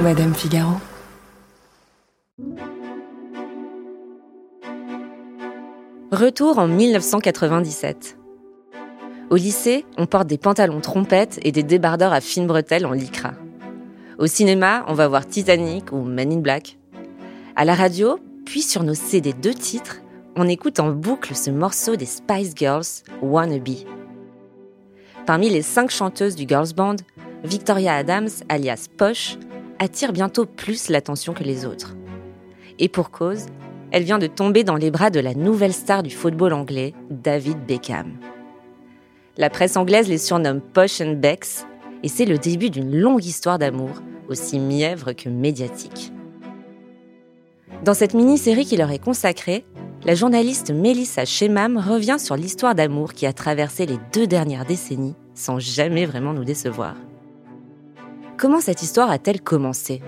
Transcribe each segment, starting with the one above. Madame Figaro. Retour en 1997. Au lycée, on porte des pantalons trompettes et des débardeurs à fines bretelles en lycra. Au cinéma, on va voir Titanic ou Men in Black. À la radio, puis sur nos CD 2 titres, on écoute en boucle ce morceau des Spice Girls, Wannabe. Parmi les 5 chanteuses du girls band, Victoria Adams, alias Posh, attire bientôt plus l'attention que les autres. Et pour cause, elle vient de tomber dans les bras de la nouvelle star du football anglais, David Beckham. La presse anglaise les surnomme Posh and Becks, et c'est le début d'une longue histoire d'amour, aussi mièvre que médiatique. Dans cette mini-série qui leur est consacrée, la journaliste Melissa Chemam revient sur l'histoire d'amour qui a traversé les 2 dernières décennies sans jamais vraiment nous décevoir. Comment cette histoire a-t-elle commencé ?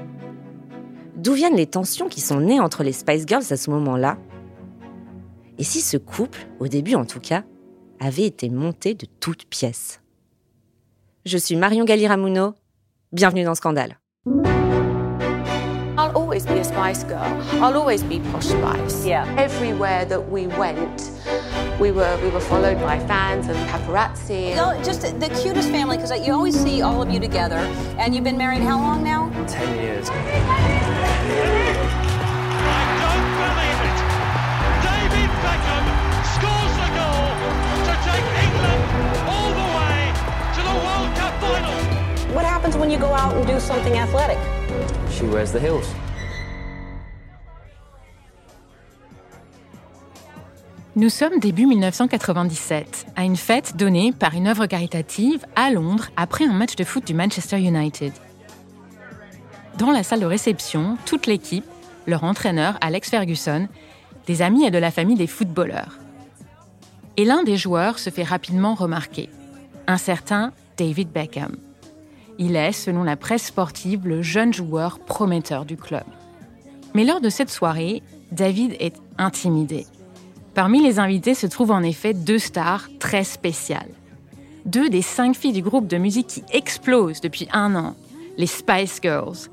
D'où viennent les tensions qui sont nées entre les Spice Girls à ce moment-là ? Et si ce couple, au début en tout cas, avait été monté de toutes pièces ? Je suis Marion Galli-Ramouno, bienvenue dans Scandale. I'll always be a Spice Girl. I'll always be Posh Spice. Yeah. Everywhere that we went, we were followed by fans and paparazzi. You know, just the cutest family, because you always see all of you together. And you've been married how long now? 10 years. I don't believe it. David Beckham scores the goal to take England all the way to the World Cup final. What happens when you go out and do something athletic? She wears the heels. Nous sommes début 1997, à une fête donnée par une œuvre caritative à Londres après un match de foot du Manchester United. Dans la salle de réception, toute l'équipe, leur entraîneur Alex Ferguson, des amis et de la famille des footballeurs. Et l'un des joueurs se fait rapidement remarquer, un certain David Beckham. Il est, selon la presse sportive, le jeune joueur prometteur du club. Mais lors de cette soirée, David est intimidé. Parmi les invités se trouvent en effet 2 stars très spéciales. 2 des 5 filles du groupe de musique qui explose depuis 1 an, les Spice Girls,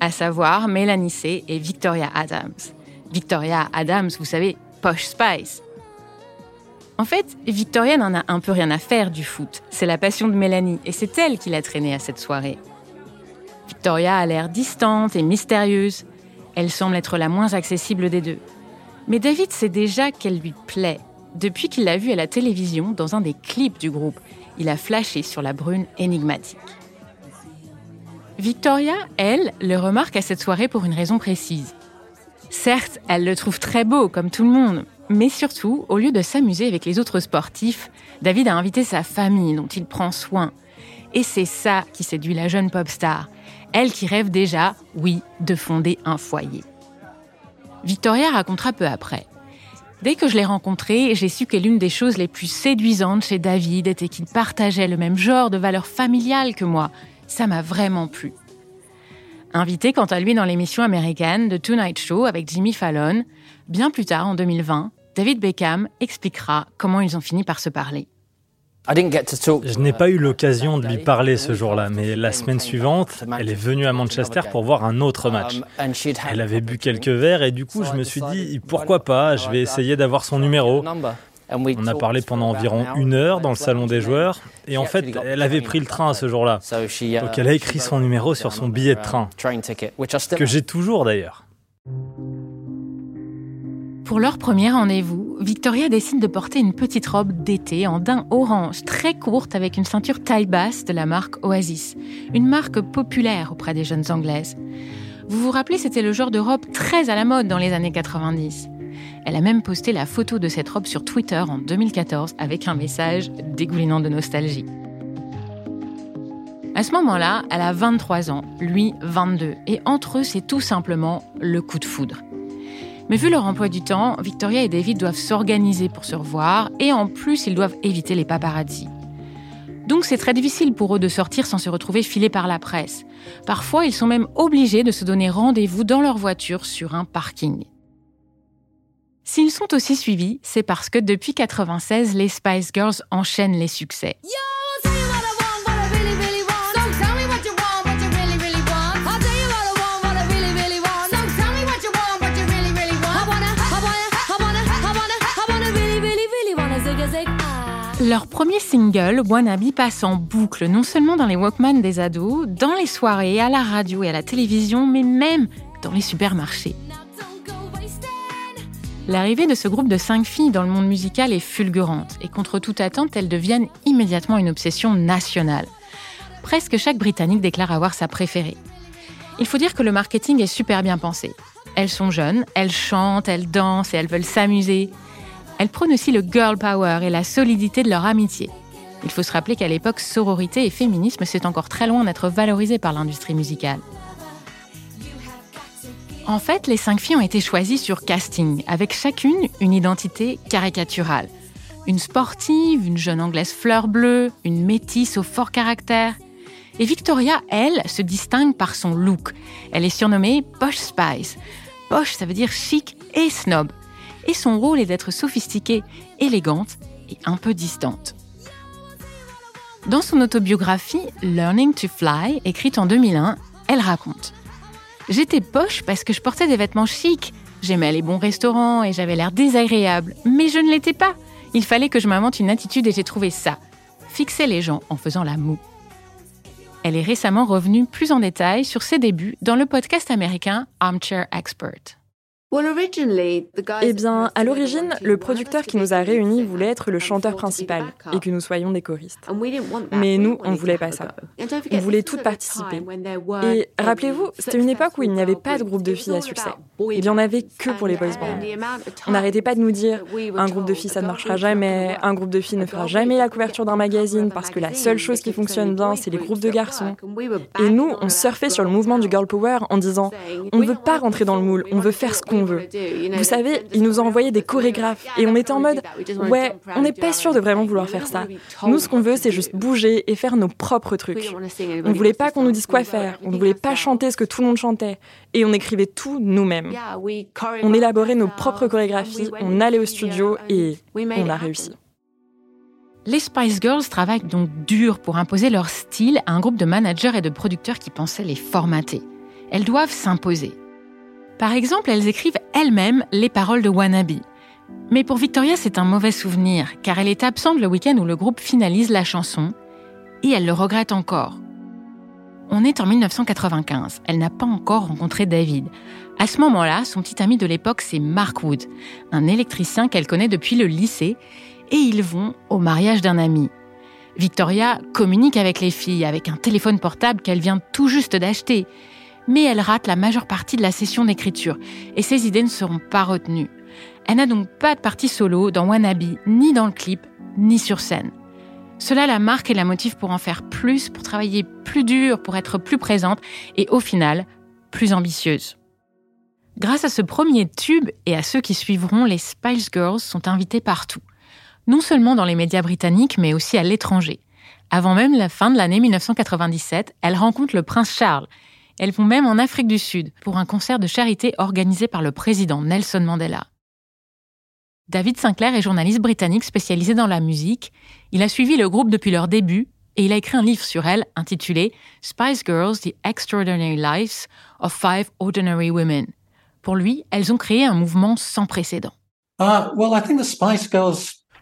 à savoir Melanie C. et Victoria Adams. Victoria Adams, vous savez, Posh Spice. En fait, Victoria n'en a un peu rien à faire du foot. C'est la passion de Mélanie et c'est elle qui l'a traînée à cette soirée. Victoria a l'air distante et mystérieuse. Elle semble être la moins accessible des 2. Mais David sait déjà qu'elle lui plaît. Depuis qu'il l'a vue à la télévision dans un des clips du groupe, il a flashé sur la brune énigmatique. Victoria, elle, le remarque à cette soirée pour une raison précise. Certes, elle le trouve très beau, comme tout le monde. Mais surtout, au lieu de s'amuser avec les autres sportifs, David a invité sa famille dont il prend soin. Et c'est ça qui séduit la jeune pop star. Elle qui rêve déjà, oui, de fonder un foyer. Victoria racontera peu après. Dès que je l'ai rencontrée, j'ai su que l'une des choses les plus séduisantes chez David était qu'il partageait le même genre de valeurs familiales que moi. Ça m'a vraiment plu. Invité quant à lui dans l'émission américaine The Tonight Show avec Jimmy Fallon, bien plus tard en 2020, David Beckham expliquera comment ils ont fini par se parler. Je n'ai pas eu l'occasion de lui parler ce jour-là, mais la semaine suivante, elle est venue à Manchester pour voir un autre match. Elle avait bu quelques verres et du coup, je me suis dit « Pourquoi pas, je vais essayer d'avoir son numéro ». On a parlé pendant environ 1 heure dans le salon des joueurs. Et en fait, elle avait pris le train ce jour-là. Donc elle a écrit son numéro sur son billet de train, que j'ai toujours d'ailleurs. Pour leur premier rendez-vous, Victoria décide de porter une petite robe d'été en daim orange, très courte avec une ceinture taille basse de la marque Oasis, une marque populaire auprès des jeunes Anglaises. Vous vous rappelez, c'était le genre de robe très à la mode dans les années 90. Elle a même posté la photo de cette robe sur Twitter en 2014 avec un message dégoulinant de nostalgie. À ce moment-là, elle a 23 ans, lui 22, et entre eux, c'est tout simplement le coup de foudre. Mais vu leur emploi du temps, Victoria et David doivent s'organiser pour se revoir et en plus, ils doivent éviter les paparazzis. Donc c'est très difficile pour eux de sortir sans se retrouver filés par la presse. Parfois, ils sont même obligés de se donner rendez-vous dans leur voiture sur un parking. S'ils sont aussi suivis, c'est parce que depuis 1996, les Spice Girls enchaînent les succès. Leur premier single, Wannabe, passe en boucle, non seulement dans les Walkman des ados, dans les soirées, à la radio et à la télévision, mais même dans les supermarchés. L'arrivée de ce groupe de 5 filles dans le monde musical est fulgurante, et contre toute attente, elles deviennent immédiatement une obsession nationale. Presque chaque Britannique déclare avoir sa préférée. Il faut dire que le marketing est super bien pensé. Elles sont jeunes, elles chantent, elles dansent et elles veulent s'amuser. Elles prônent aussi le girl power et la solidité de leur amitié. Il faut se rappeler qu'à l'époque, sororité et féminisme, c'est encore très loin d'être valorisé par l'industrie musicale. En fait, les 5 filles ont été choisies sur casting, avec chacune une identité caricaturale. Une sportive, une jeune anglaise fleur bleue, une métisse au fort caractère. Et Victoria, elle, se distingue par son look. Elle est surnommée Posh Spice. Posh, ça veut dire chic et snob. Et son rôle est d'être sophistiquée, élégante et un peu distante. Dans son autobiographie « Learning to Fly », écrite en 2001, elle raconte « J'étais poche parce que je portais des vêtements chics. J'aimais les bons restaurants et j'avais l'air désagréable. Mais je ne l'étais pas. Il fallait que je m'invente une attitude et j'ai trouvé ça. Fixer les gens en faisant la moue. » Elle est récemment revenue plus en détail sur ses débuts dans le podcast américain « Armchair Expert ». À l'origine, le producteur qui nous a réunis voulait être le chanteur principal et que nous soyons des choristes. Mais nous, on ne voulait pas ça. On voulait toutes participer. Et rappelez-vous, c'était une époque où il n'y avait pas de groupe de filles à succès. Il n'y en avait que pour les boys bands. On n'arrêtait pas de nous dire « un groupe de filles, ça ne marchera jamais »,« un groupe de filles ne fera jamais la couverture d'un magazine parce que la seule chose qui fonctionne bien, c'est les groupes de garçons ». Et nous, on surfait sur le mouvement du girl power en disant « on ne veut pas rentrer dans le moule, on veut faire ce qu'on veut. ». Vous savez, ils nous ont envoyé des chorégraphes et on était en mode « ouais, on n'est pas sûr de vraiment vouloir faire ça. Nous, ce qu'on veut, c'est juste bouger et faire nos propres trucs. On ne voulait pas qu'on nous dise quoi faire, on ne voulait pas chanter ce que tout le monde chantait. Et on écrivait tout nous-mêmes. On élaborait nos propres chorégraphies, on allait au studio et on a réussi. » Les Spice Girls travaillent donc dur pour imposer leur style à un groupe de managers et de producteurs qui pensaient les formater. Elles doivent s'imposer. Par exemple, elles écrivent elles-mêmes les paroles de Wannabe. Mais pour Victoria, c'est un mauvais souvenir, car elle est absente le week-end où le groupe finalise la chanson, et elle le regrette encore. On est en 1995, elle n'a pas encore rencontré David. À ce moment-là, son petit ami de l'époque, c'est Mark Wood, un électricien qu'elle connaît depuis le lycée, et ils vont au mariage d'un ami. Victoria communique avec les filles, avec un téléphone portable qu'elle vient tout juste d'acheter. Mais elle rate la majeure partie de la session d'écriture et ses idées ne seront pas retenues. Elle n'a donc pas de partie solo dans Wannabe, ni dans le clip, ni sur scène. Cela la marque et la motive pour en faire plus, pour travailler plus dur, pour être plus présente et au final, plus ambitieuse. Grâce à ce premier tube et à ceux qui suivront, les Spice Girls sont invitées partout. Non seulement dans les médias britanniques, mais aussi à l'étranger. Avant même la fin de l'année 1997, elles rencontrent le prince Charles. Elles vont même en Afrique du Sud pour un concert de charité organisé par le président Nelson Mandela. David Sinclair est journaliste britannique spécialisé dans la musique. Il a suivi le groupe depuis leur début et il a écrit un livre sur elle intitulé « Spice Girls, The Extraordinary Lives of 5 Ordinary Women ». Pour lui, elles ont créé un mouvement sans précédent. I think the Spice Girls...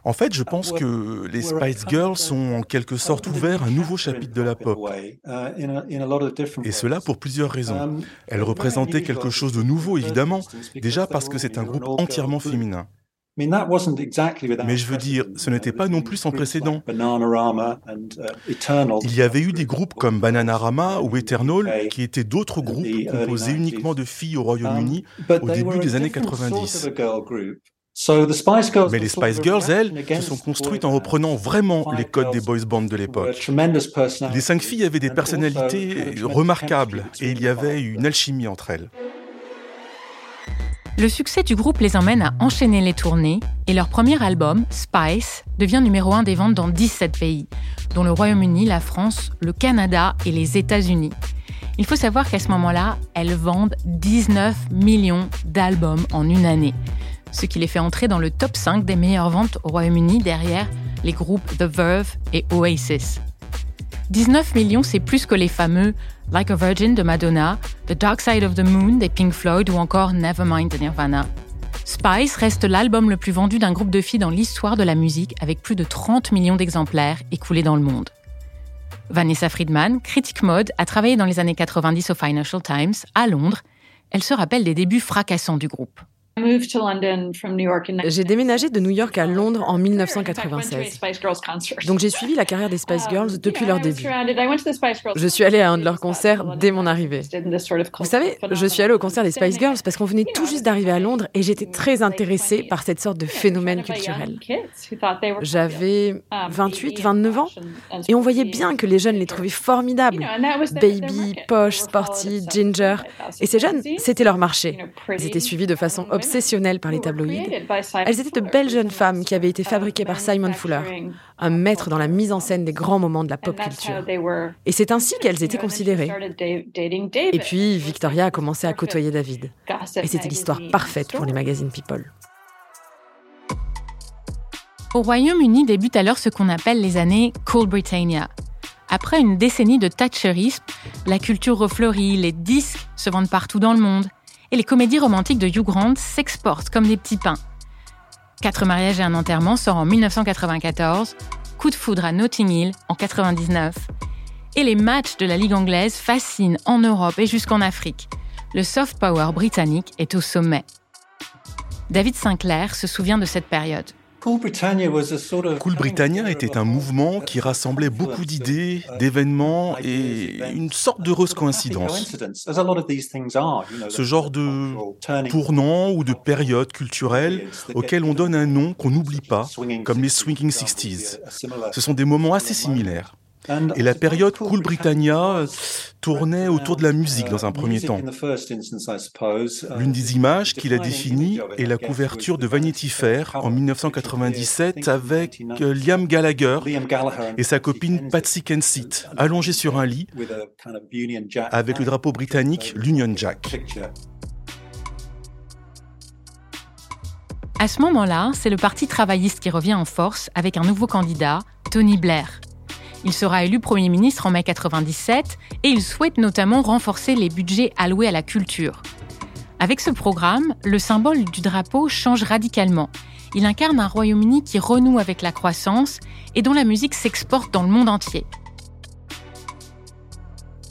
En fait, je pense que les Spice Girls ont en quelque sorte ouvert un nouveau chapitre de la pop. Et cela pour plusieurs raisons. Elles représentaient quelque chose de nouveau, évidemment, déjà parce que c'est un groupe entièrement féminin. Mais je veux dire, ce n'était pas non plus sans précédent. Il y avait eu des groupes comme Bananarama ou Eternal, qui étaient d'autres groupes composés uniquement de filles au Royaume-Uni au début des années 90. Mais les Spice Girls, elles, se sont construites en reprenant vraiment les codes des boys bands de l'époque. Les 5 filles avaient des personnalités remarquables et il y avait une alchimie entre elles. Le succès du groupe les emmène à enchaîner les tournées et leur premier album, Spice, devient numéro 1 des ventes dans 17 pays, dont le Royaume-Uni, la France, le Canada et les États-Unis. Il faut savoir qu'à ce moment-là, elles vendent 19 millions d'albums en une année. Ce qui les fait entrer dans le top 5 des meilleures ventes au Royaume-Uni derrière les groupes The Verve et Oasis. 19 millions, c'est plus que les fameux « Like a Virgin » de Madonna, « The Dark Side of the Moon » des Pink Floyd ou encore « Nevermind » de Nirvana. Spice reste l'album le plus vendu d'un groupe de filles dans l'histoire de la musique, avec plus de 30 millions d'exemplaires écoulés dans le monde. Vanessa Friedman, critique mode, a travaillé dans les années 90 au Financial Times, à Londres. Elle se rappelle des débuts fracassants du groupe. J'ai déménagé de New York à Londres en 1996. Donc j'ai suivi la carrière des Spice Girls depuis leur début. Je suis allée à un de leurs concerts dès mon arrivée. Vous savez, je suis allée au concert des Spice Girls parce qu'on venait tout juste d'arriver à Londres et j'étais très intéressée par cette sorte de phénomène culturel. J'avais 28, 29 ans et on voyait bien que les jeunes les trouvaient formidables. Baby, posh, sporty, ginger. Et ces jeunes, c'était leur marché. Ils étaient suivis de façon obsessionnelles par les tabloïds. Elles étaient de belles jeunes femmes qui avaient été fabriquées par Simon Fuller, un maître dans la mise en scène des grands moments de la pop culture. Et c'est ainsi qu'elles étaient considérées. Et puis, Victoria a commencé à côtoyer David. Et c'était l'histoire parfaite pour les magazines People. Au Royaume-Uni débute alors ce qu'on appelle les années Cool Britannia. Après une décennie de thatcherisme, la culture refleurit, les disques se vendent partout dans le monde. Et les comédies romantiques de Hugh Grant s'exportent comme des petits pains. Quatre mariages et un enterrement sort en 1994, Coup de foudre à Notting Hill en 1999. Et les matchs de la Ligue anglaise fascinent en Europe et jusqu'en Afrique. Le soft power britannique est au sommet. David Sinclair se souvient de cette période. Cool Britannia était un mouvement qui rassemblait beaucoup d'idées, d'événements et une sorte d'heureuse coïncidence. Ce genre de tournant ou de période culturelle auquel on donne un nom qu'on n'oublie pas, comme les Swinging Sixties. Ce sont des moments assez similaires. Et la période Cool Britannia tournait autour de la musique dans un premier temps. L'une des images qui la définit est la couverture de Vanity Fair en 1997 avec Liam Gallagher et sa copine Patsy Kensit, allongée sur un lit avec le drapeau britannique, l'Union Jack. À ce moment-là, c'est le parti travailliste qui revient en force avec un nouveau candidat, Tony Blair. Il sera élu Premier ministre en mai 1997 et il souhaite notamment renforcer les budgets alloués à la culture. Avec ce programme, le symbole du drapeau change radicalement. Il incarne un Royaume-Uni qui renoue avec la croissance et dont la musique s'exporte dans le monde entier.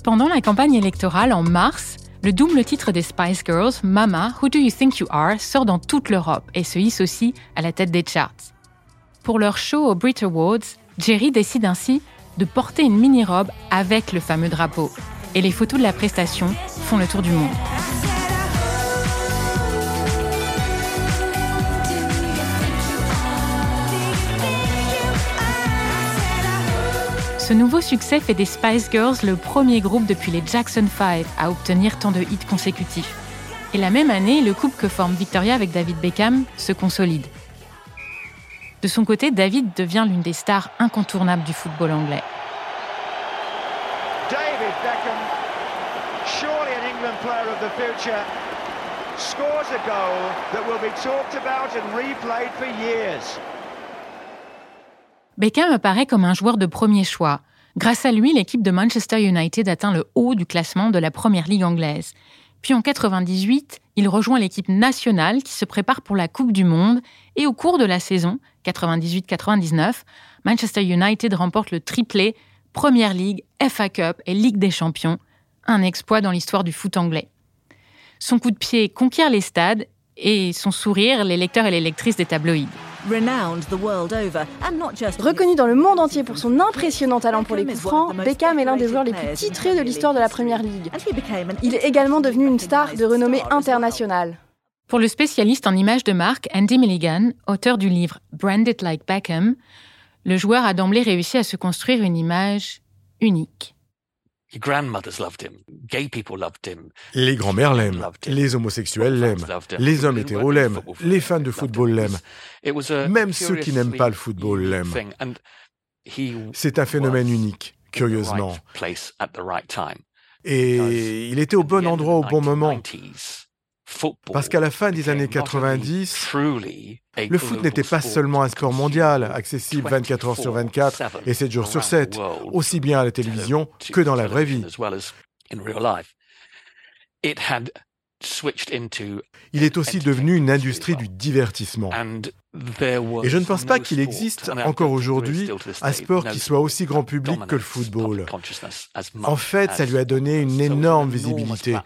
Pendant la campagne électorale en mars, le double titre des Spice Girls, Mama, Who Do You Think You Are, sort dans toute l'Europe et se hisse aussi à la tête des charts. Pour leur show au Brit Awards, Jerry décide ainsi de porter une mini-robe avec le fameux drapeau. Et les photos de la prestation font le tour du monde. Ce nouveau succès fait des Spice Girls le premier groupe depuis les Jackson 5 à obtenir tant de hits consécutifs. Et la même année, le couple que forme Victoria avec David Beckham se consolide. De son côté, David devient l'une des stars incontournables du football anglais. David Beckham, surely an England player of the future, scores a goal that will be talked about and replayed for years. Beckham apparaît comme un joueur de premier choix. Grâce à lui, l'équipe de Manchester United atteint le haut du classement de la Première Ligue anglaise. Puis en 1998, il rejoint l'équipe nationale qui se prépare pour la Coupe du Monde et au cours de la saison 1998-1999, Manchester United remporte le triplé Première Ligue, FA Cup et Ligue des Champions, un exploit dans l'histoire du foot anglais. Son coup de pied conquiert les stades et son sourire les lecteurs et les lectrices des tabloïds. Reconnu dans le monde entier pour son impressionnant talent pour les coups francs, Beckham est l'un des joueurs les plus titrés de l'histoire de la Première Ligue. Il est également devenu une star de renommée internationale. Pour le spécialiste en images de marque Andy Milligan, auteur du livre « Branded Like Beckham », le joueur a d'emblée réussi à se construire une image unique. Les grands-mères l'aiment, les homosexuels l'aiment, les hommes hétéros l'aiment, les fans de football l'aiment, même ceux qui n'aiment pas le football l'aiment. C'est un phénomène unique, curieusement. Et il était au bon endroit au bon moment. Parce qu'à la fin des années 90, le foot n'était pas seulement un sport mondial, accessible 24 heures sur 24 et 7 jours sur 7, aussi bien à la télévision que dans la vraie vie. Il est aussi devenu une industrie du divertissement. Et je ne pense pas qu'il existe encore aujourd'hui un sport qui soit aussi grand public que le football. En fait, ça lui a donné une énorme visibilité,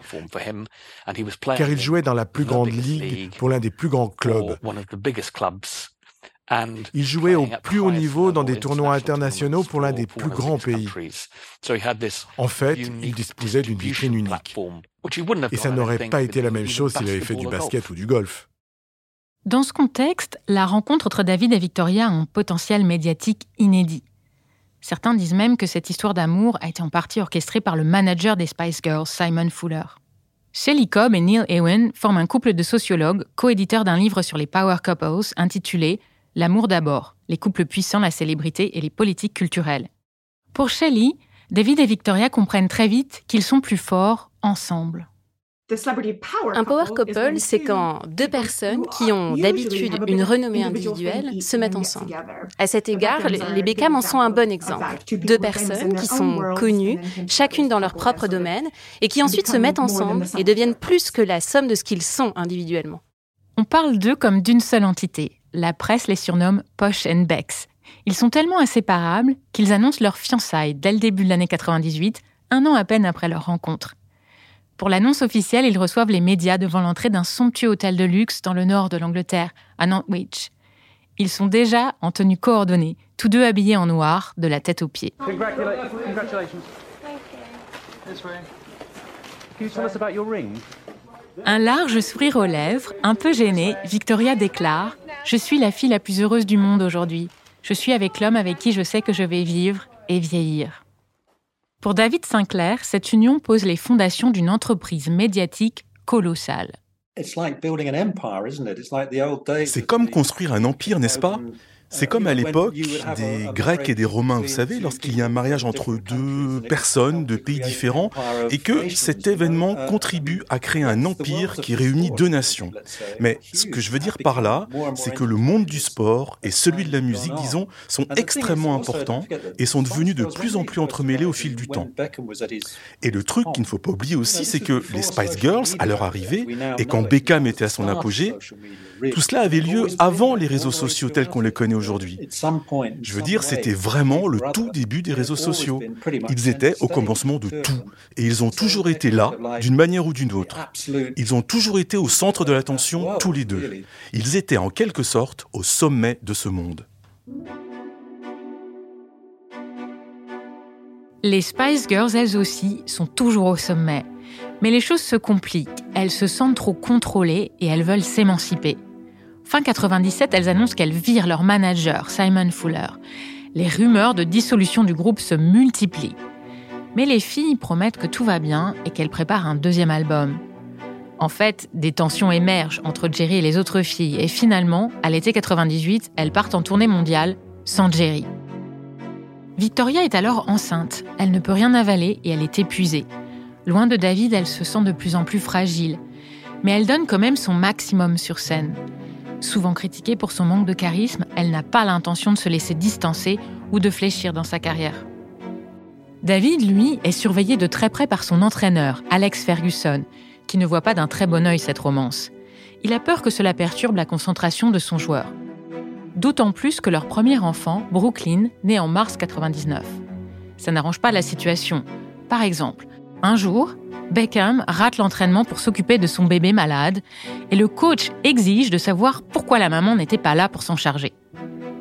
car il jouait dans la plus grande ligue pour l'un des plus grands clubs. Il jouait au plus haut niveau dans des tournois internationaux pour l'un des plus grands pays. En fait, il disposait d'une vitrine unique. Et ça n'aurait pas été la même chose s'il avait fait du basket ou du golf. Dans ce contexte, la rencontre entre David et Victoria a un potentiel médiatique inédit. Certains disent même que cette histoire d'amour a été en partie orchestrée par le manager des Spice Girls, Simon Fuller. Shelley Cobb et Neil Ewan forment un couple de sociologues, co-éditeurs d'un livre sur les power couples intitulé « L'amour d'abord, les couples puissants, la célébrité et les politiques culturelles ». Pour Shelley, David et Victoria comprennent très vite qu'ils sont plus forts ensemble. Un power couple, c'est quand deux personnes qui ont d'habitude une renommée individuelle se mettent ensemble. À cet égard, les Beckham en sont un bon exemple. Deux personnes qui sont connues, chacune dans leur propre domaine, et qui ensuite se mettent ensemble et deviennent plus que la somme de ce qu'ils sont individuellement. On parle d'eux comme d'une seule entité. La presse les surnomme « Posh and Becks ». Ils sont tellement inséparables qu'ils annoncent leur fiançailles dès le début de l'année 98, un an à peine après leur rencontre. Pour l'annonce officielle, ils reçoivent les médias devant l'entrée d'un somptueux hôtel de luxe dans le nord de l'Angleterre, à Norwich. Ils sont déjà en tenue coordonnée, tous deux habillés en noir, de la tête aux pieds. Un large sourire aux lèvres, un peu gênée, Victoria déclare « Je suis la fille la plus heureuse du monde aujourd'hui. Je suis avec l'homme avec qui je sais que je vais vivre et vieillir. » Pour David Sinclair, cette union pose les fondations d'une entreprise médiatique colossale. C'est comme construire un empire, n'est-ce pas ? C'est comme à l'époque des Grecs et des Romains, vous savez, lorsqu'il y a un mariage entre deux personnes de pays différents et que cet événement contribue à créer un empire qui réunit deux nations. Mais ce que je veux dire par là, c'est que le monde du sport et celui de la musique, disons, sont extrêmement importants et sont devenus de plus en plus entremêlés au fil du temps. Et le truc qu'il ne faut pas oublier aussi, c'est que les Spice Girls, à leur arrivée, et quand Beckham était à son apogée, tout cela avait lieu avant les réseaux sociaux tels qu'on les connaît aujourd'hui. Je veux dire, c'était vraiment le tout début des réseaux sociaux. Ils étaient au commencement de tout, et ils ont toujours été là, d'une manière ou d'une autre. Ils ont toujours été au centre de l'attention, tous les deux. Ils étaient en quelque sorte au sommet de ce monde. Les Spice Girls, elles aussi, sont toujours au sommet. Mais les choses se compliquent, elles se sentent trop contrôlées et elles veulent s'émanciper. Fin 97, elles annoncent qu'elles virent leur manager, Simon Fuller. Les rumeurs de dissolution du groupe se multiplient. Mais les filles promettent que tout va bien et qu'elles préparent un deuxième album. En fait, des tensions émergent entre Jerry et les autres filles et finalement, à l'été 98, elles partent en tournée mondiale sans Jerry. Victoria est alors enceinte, elle ne peut rien avaler et elle est épuisée. Loin de David, elle se sent de plus en plus fragile. Mais elle donne quand même son maximum sur scène. Souvent critiquée pour son manque de charisme, elle n'a pas l'intention de se laisser distancer ou de fléchir dans sa carrière. David, lui, est surveillé de très près par son entraîneur, Alex Ferguson, qui ne voit pas d'un très bon œil cette romance. Il a peur que cela perturbe la concentration de son joueur. D'autant plus que leur premier enfant, Brooklyn, naît en mars 99. Ça n'arrange pas la situation. Par exemple, un jour, Beckham rate l'entraînement pour s'occuper de son bébé malade et le coach exige de savoir pourquoi la maman n'était pas là pour s'en charger.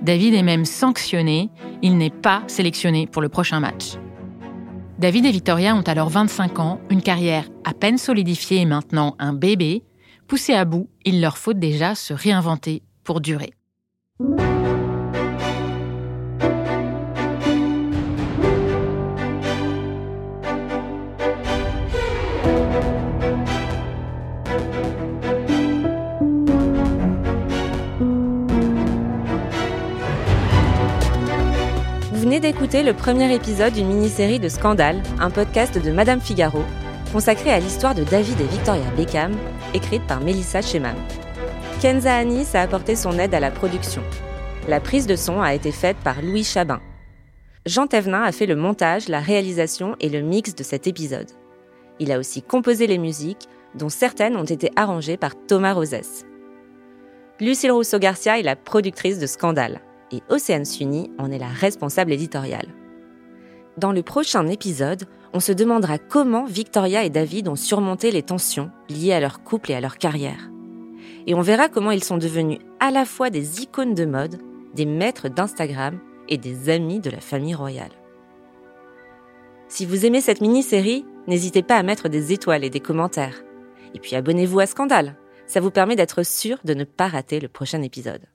David est même sanctionné, il n'est pas sélectionné pour le prochain match. David et Victoria ont alors 25 ans, une carrière à peine solidifiée et maintenant un bébé. Poussés à bout, il leur faut déjà se réinventer pour durer. D'écouter le premier épisode d'une mini-série de Scandale, un podcast de Madame Figaro, consacré à l'histoire de David et Victoria Beckham, écrite par Melissa Chemam. Kenza Anis a apporté son aide à la production. La prise de son a été faite par Louis Chabin. Jean Thévenin a fait le montage, la réalisation et le mix de cet épisode. Il a aussi composé les musiques, dont certaines ont été arrangées par Thomas Rosès. Lucille Rousseau-Garcia est la productrice de Scandale, et Océane Sunny en est la responsable éditoriale. Dans le prochain épisode, on se demandera comment Victoria et David ont surmonté les tensions liées à leur couple et à leur carrière. Et on verra comment ils sont devenus à la fois des icônes de mode, des maîtres d'Instagram et des amis de la famille royale. Si vous aimez cette mini-série, n'hésitez pas à mettre des étoiles et des commentaires. Et puis abonnez-vous à Scandale, ça vous permet d'être sûr de ne pas rater le prochain épisode.